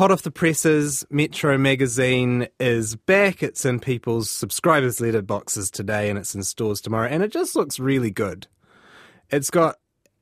hot off the presses, Metro Magazine is back. It's in people's subscribers' letterboxes today and it's in stores tomorrow. And it just looks really good. It's got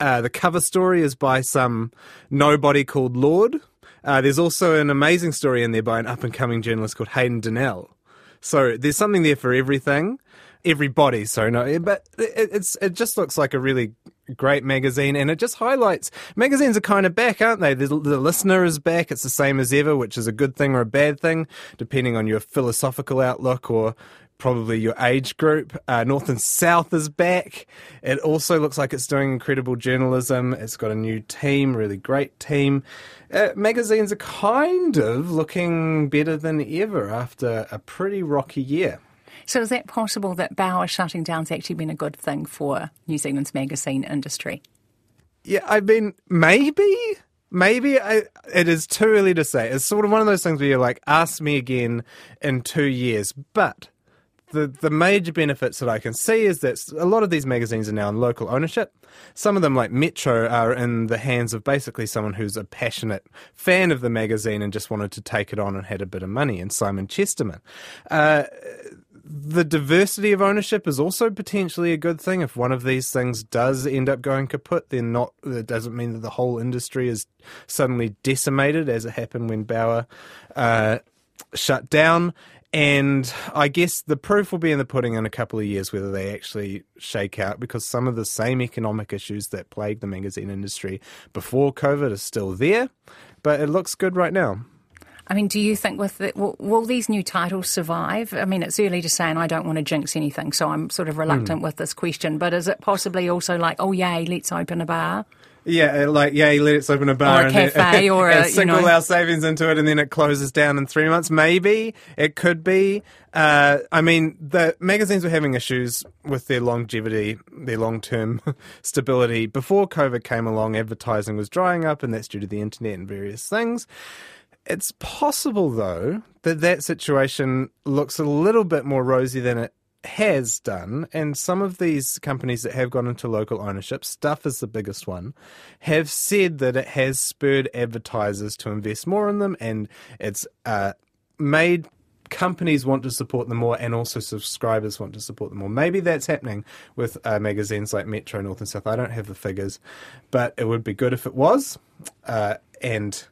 the cover story is by some nobody called Lord. There's also an amazing story in there by an up-and-coming journalist called Hayden Donnell. So there's something there for everybody. So no, but it just looks like a really great magazine, and it just highlights magazines are kind of back, aren't they? The listener is back. It's the same as ever, which is a good thing or a bad thing, depending on your philosophical outlook or probably your age group. North and South is back. It also looks like it's doing incredible journalism. It's got a new team, really great team. Magazines are kind of looking better than ever after a pretty rocky year. So is that possible that Bauer shutting down's actually been a good thing for New Zealand's magazine industry? Yeah, I mean, maybe. It is too early to say. It's sort of one of those things where you're like, ask me again in 2 years. But the major benefits that I can see is that a lot of these magazines are now in local ownership. Some of them, like Metro, are in the hands of basically someone who's a passionate fan of the magazine and just wanted to take it on and had a bit of money, and Simon Chesterman. The diversity of ownership is also potentially a good thing. If one of these things does end up going kaput, then that doesn't mean that the whole industry is suddenly decimated, as it happened when Bauer shut down. And I guess the proof will be in the pudding in a couple of years whether they actually shake out, because some of the same economic issues that plagued the magazine industry before COVID are still there. But it looks good right now. I mean, do you think will these new titles survive? I mean, it's early to say, and I don't want to jinx anything, so I'm sort of reluctant with this question. But is it possibly also like, oh, yay, let's open a bar? Yeah, like, yay, let's open a bar. Or a cafe, or a, single our savings into it, and then it closes down in 3 months. Maybe. It could be. I mean, the magazines were having issues with their longevity, their long-term stability. Before COVID came along, advertising was drying up, and that's due to the internet and various things. It's possible, though, that situation looks a little bit more rosy than it has done, and some of these companies that have gone into local ownership, Stuff is the biggest one, have said that it has spurred advertisers to invest more in them, and it's made companies want to support them more, and also subscribers want to support them more. Maybe that's happening with magazines like Metro, North and South. I don't have the figures, but it would be good if it was, and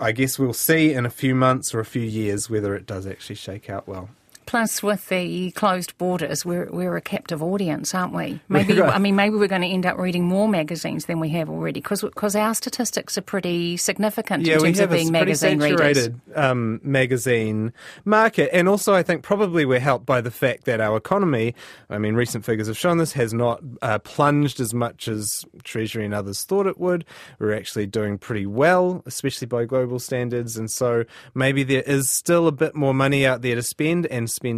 I guess we'll see in a few months or a few years whether it does actually shake out well. Plus, with the closed borders, we're a captive audience, aren't we? Maybe right. I mean, maybe we're going to end up reading more magazines than we have already, because our statistics are pretty significant in terms of being magazine readers. Yeah, we have a pretty saturated magazine market, and also I think probably we're helped by the fact that our economy, I mean, recent figures have shown this, has not plunged as much as Treasury and others thought it would. We're actually doing pretty well, especially by global standards, and so maybe there is still a bit more money out there to spend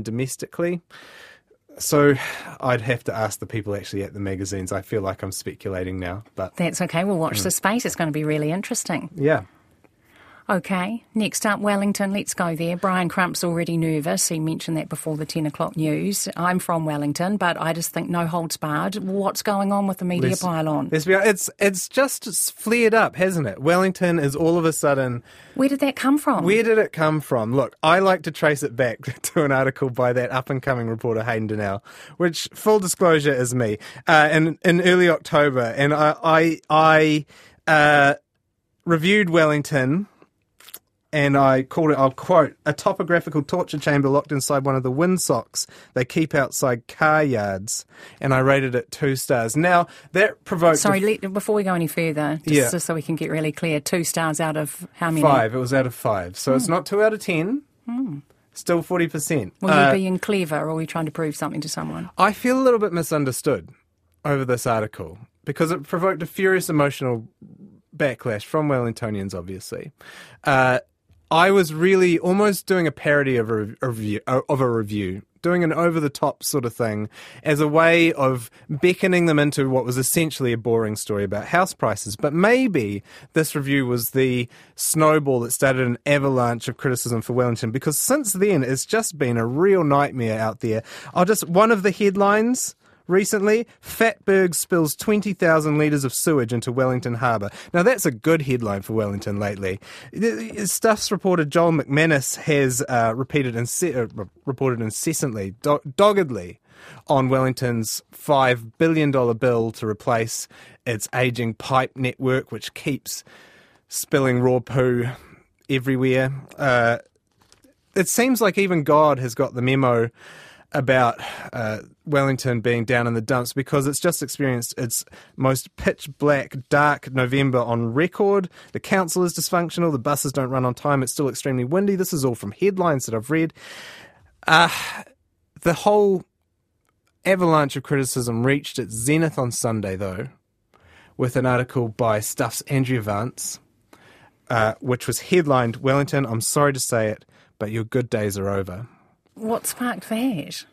domestically. So I'd have to ask the people actually at the magazines. I feel like I'm speculating now, but that's okay. We'll watch the space. It's going to be really interesting. Yeah. Okay. Next up, Wellington. Let's go there. Brian Crump's already nervous. He mentioned that before the 10 o'clock news. I'm from Wellington, but I just think no holds barred. What's going on with the media pile-on? It's just flared up, hasn't it? Wellington is all of a sudden... Where did it come from? Look, I like to trace it back to an article by that up-and-coming reporter Hayden Donnell, which, full disclosure, is me, in early October. And I reviewed Wellington... And I called it, I'll quote, a topographical torture chamber locked inside one of the windsocks they keep outside car yards. And I rated it 2 stars. Now, that provoked... Sorry, before we go any further, just so we can get really clear, 2 stars out of how many? 5. It was out of 5. So it's not 2 out of 10. Still 40%. Were you being clever, or were you trying to prove something to someone? I feel a little bit misunderstood over this article, because it provoked a furious emotional backlash from Wellingtonians, obviously. I was really almost doing a parody of a review, doing an over-the-top sort of thing as a way of beckoning them into what was essentially a boring story about house prices. But maybe this review was the snowball that started an avalanche of criticism for Wellington, because since then it's just been a real nightmare out there. One of the headlines... recently, Fatberg spills 20,000 litres of sewage into Wellington Harbour. Now, that's a good headline for Wellington lately. Stuff's reporter Joel McManus has reported incessantly, doggedly, on Wellington's $5 billion bill to replace its ageing pipe network, which keeps spilling raw poo everywhere. It seems like even God has got the memo about Wellington being down in the dumps, because it's just experienced its most pitch-black, dark November on record. The council is dysfunctional. The buses don't run on time. It's still extremely windy. This is all from headlines that I've read. The whole avalanche of criticism reached its zenith on Sunday, though, with an article by Stuff's Andrew Vance, which was headlined, "Wellington, I'm sorry to say it, but your good days are over." What sparked that?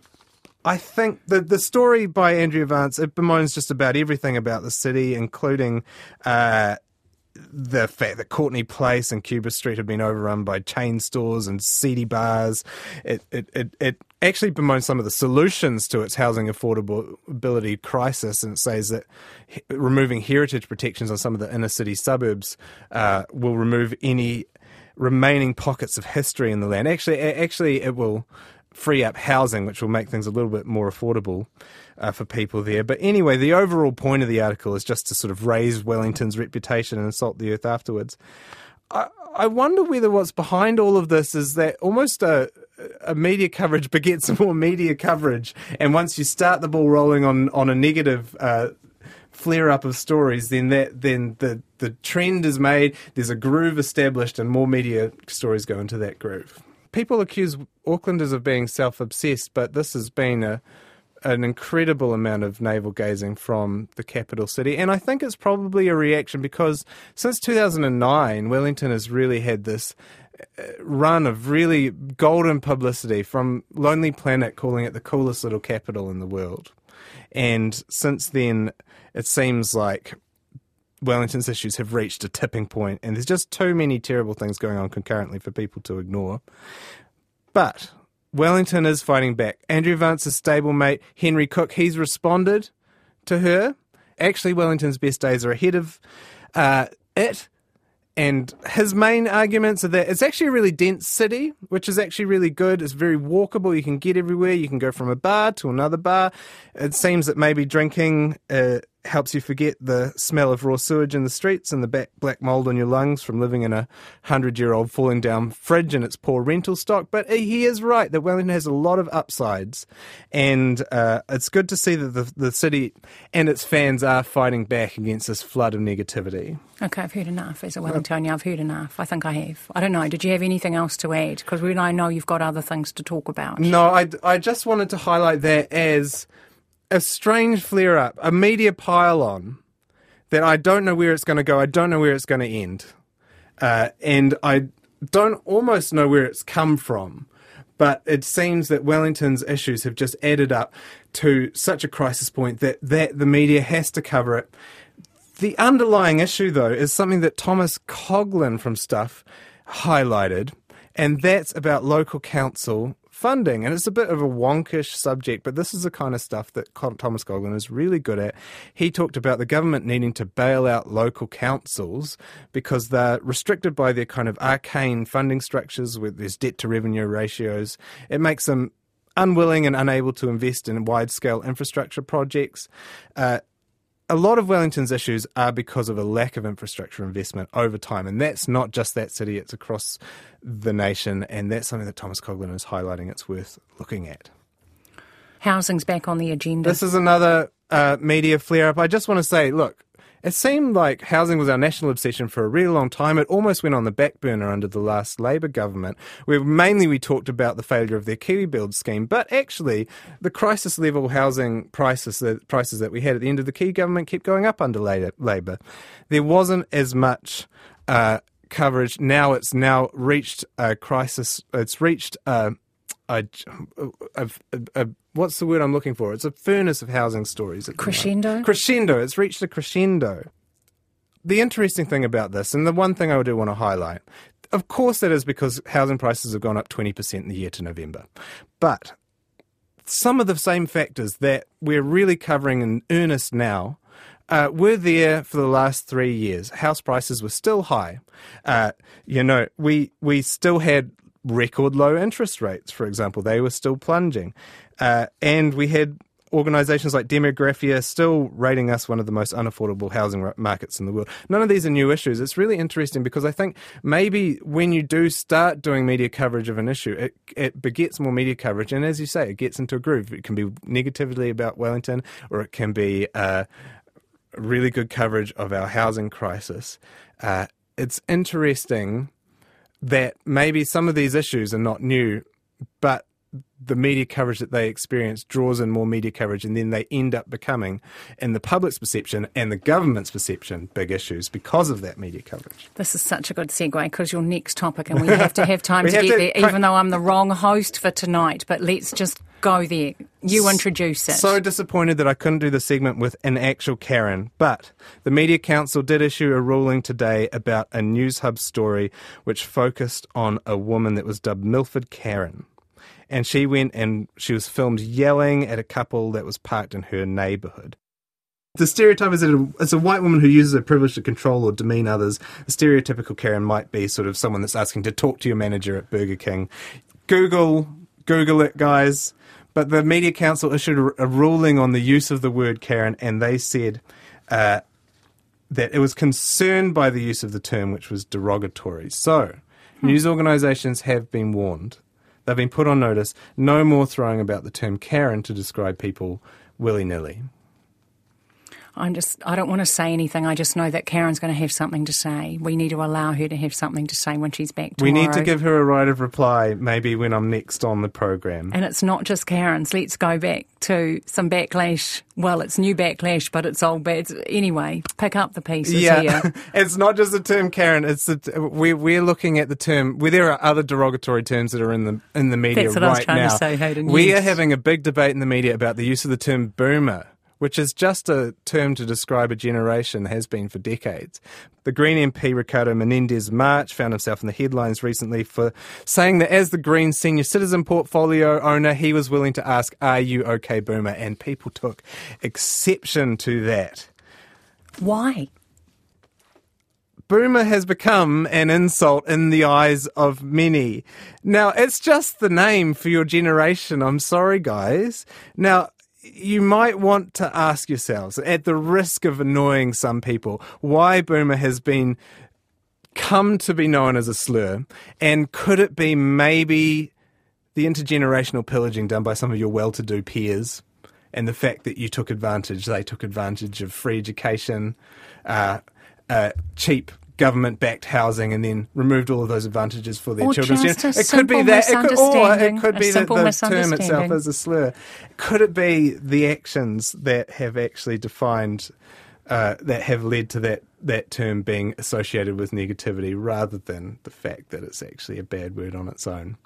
I think the story by Andrew Vance, it bemoans just about everything about the city, including the fact that Courtney Place and Cuba Street have been overrun by chain stores and seedy bars. It actually bemoans some of the solutions to its housing affordability crisis, and it says that removing heritage protections on some of the inner city suburbs will remove any remaining pockets of history in the land. Actually, it will free up housing, which will make things a little bit more affordable for people there. But anyway, the overall point of the article is just to sort of raise Wellington's reputation and insult the earth afterwards. I wonder whether what's behind all of this is that almost a media coverage begets more media coverage. And once you start the ball rolling on a negative flare-up of stories, then the trend is made, there's a groove established, and more media stories go into that groove. People accuse Aucklanders of being self-obsessed, but this has been an incredible amount of navel-gazing from the capital city. And I think it's probably a reaction because since 2009, Wellington has really had this run of really golden publicity, from Lonely Planet calling it the coolest little capital in the world. And since then, it seems like Wellington's issues have reached a tipping point, and there's just too many terrible things going on concurrently for people to ignore. But Wellington is fighting back. Andrew Vance's stablemate, Henry Cook, he's responded to her. Actually, Wellington's best days are ahead of it. And his main arguments are that it's actually a really dense city, which is actually really good. It's very walkable. You can get everywhere. You can go from a bar to another bar. It seems that maybe drinking helps you forget the smell of raw sewage in the streets and the black mould on your lungs from living in a 100-year-old falling-down fridge and its poor rental stock. But he is right that Wellington has a lot of upsides. And it's good to see that the city and its fans are fighting back against this flood of negativity. OK, I've heard enough. As a Wellingtonian, I've heard enough. I think I have. I don't know. Did you have anything else to add? Because I know you've got other things to talk about. No, I just wanted to highlight that as a strange flare-up, a media pile-on that I don't know where it's going to go, I don't know where it's going to end, and I don't almost know where it's come from, but it seems that Wellington's issues have just added up to such a crisis point that the media has to cover it. The underlying issue, though, is something that Thomas Coughlan from Stuff highlighted, and that's about local council funding, and it's a bit of a wonkish subject, but this is the kind of stuff that Thomas Coughlan is really good at. He talked about the government needing to bail out local councils because they're restricted by their kind of arcane funding structures with there's debt to revenue ratios. It makes them unwilling and unable to invest in wide-scale infrastructure projects. A lot of Wellington's issues are because of a lack of infrastructure investment over time, and that's not just that city, it's across the nation, and that's something that Thomas Coughlan is highlighting it's worth looking at. Housing's back on the agenda. This is another media flare-up. I just want to say, look, it seemed like housing was our national obsession for a really long time. It almost went on the back burner under the last Labour government, where mainly we talked about the failure of their Kiwi Build scheme. But actually, the crisis-level housing prices, the prices that we had at the end of the Kiwi government, kept going up under Labour. There wasn't as much coverage. Now it's now reached a crisis. It's reached what's the word I'm looking for? It's a furnace of housing stories. Crescendo? Crescendo. It's reached a crescendo. The interesting thing about this, and the one thing I do want to highlight, of course that is because housing prices have gone up 20% in the year to November. But some of the same factors that we're really covering in earnest now were there for the last 3 years. House prices were still high. We still had record low interest rates, for example. They were still plunging. And we had organisations like Demographia still rating us one of the most unaffordable housing markets in the world. None of these are new issues. It's really interesting because I think maybe when you do start doing media coverage of an issue, it begets more media coverage. And as you say, it gets into a groove. It can be negatively about Wellington, or it can be really good coverage of our housing crisis. It's interesting that maybe some of these issues are not new, but the media coverage that they experience draws in more media coverage, and then they end up becoming, in the public's perception and the government's perception, big issues because of that media coverage. This is such a good segue, because your next topic, and we have to have time to get there, even though I'm the wrong host for tonight, but let's just go there. You introduce it. So disappointed that I couldn't do the segment with an actual Karen, but the Media Council did issue a ruling today about a News Hub story which focused on a woman that was dubbed Milford Karen. And she went and she was filmed yelling at a couple that was parked in her neighbourhood. The stereotype is that it's a white woman who uses her privilege to control or demean others. The stereotypical Karen might be sort of someone that's asking to talk to your manager at Burger King. Google it, guys. But the Media Council issued a ruling on the use of the word Karen, and they said that it was concerned by the use of the term, which was derogatory. So news organisations have been warned. They've been put on notice. No more throwing about the term Karen to describe people willy-nilly. I don't want to say anything. I just know that Karen's going to have something to say. We need to allow her to have something to say when she's back tomorrow. We need to give her a right of reply, maybe when I'm next on the programme. And it's not just Karen's. Let's go back to some backlash. Well, it's new backlash, but it's old. But anyway, pick up the pieces here. It's not just the term Karen. It's we're looking at the term. There are other derogatory terms that are in the media right now. That's what I was trying to say, Hayden. We are having a big debate in the media about the use of the term boomer, which is just a term to describe a generation, has been for decades. The Green MP Ricardo Menendez March found himself in the headlines recently for saying that as the Green senior citizen portfolio owner, he was willing to ask, "Are you okay, boomer?" And people took exception to that. Why? Boomer has become an insult in the eyes of many. Now, it's just the name for your generation. I'm sorry, guys. Now, you might want to ask yourselves, at the risk of annoying some people, why boomer has been come to be known as a slur, and could it be maybe the intergenerational pillaging done by some of your well-to-do peers, and the fact that you took advantage, they took advantage of free education, cheap government-backed housing, and then removed all of those advantages for their children. It could be that, it could be that the term itself is a slur. Could it be the actions that have actually defined, that have led to that term being associated with negativity, rather than the fact that it's actually a bad word on its own?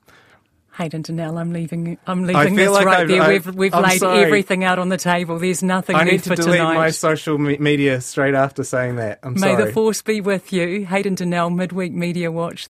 Hayden Donnell, I'm leaving this like right there. We've laid everything out on the table. There's nothing left for tonight. I need to delete my social media straight after saying that. May the force be with you. Hayden Donnell, Midweek Media Watch.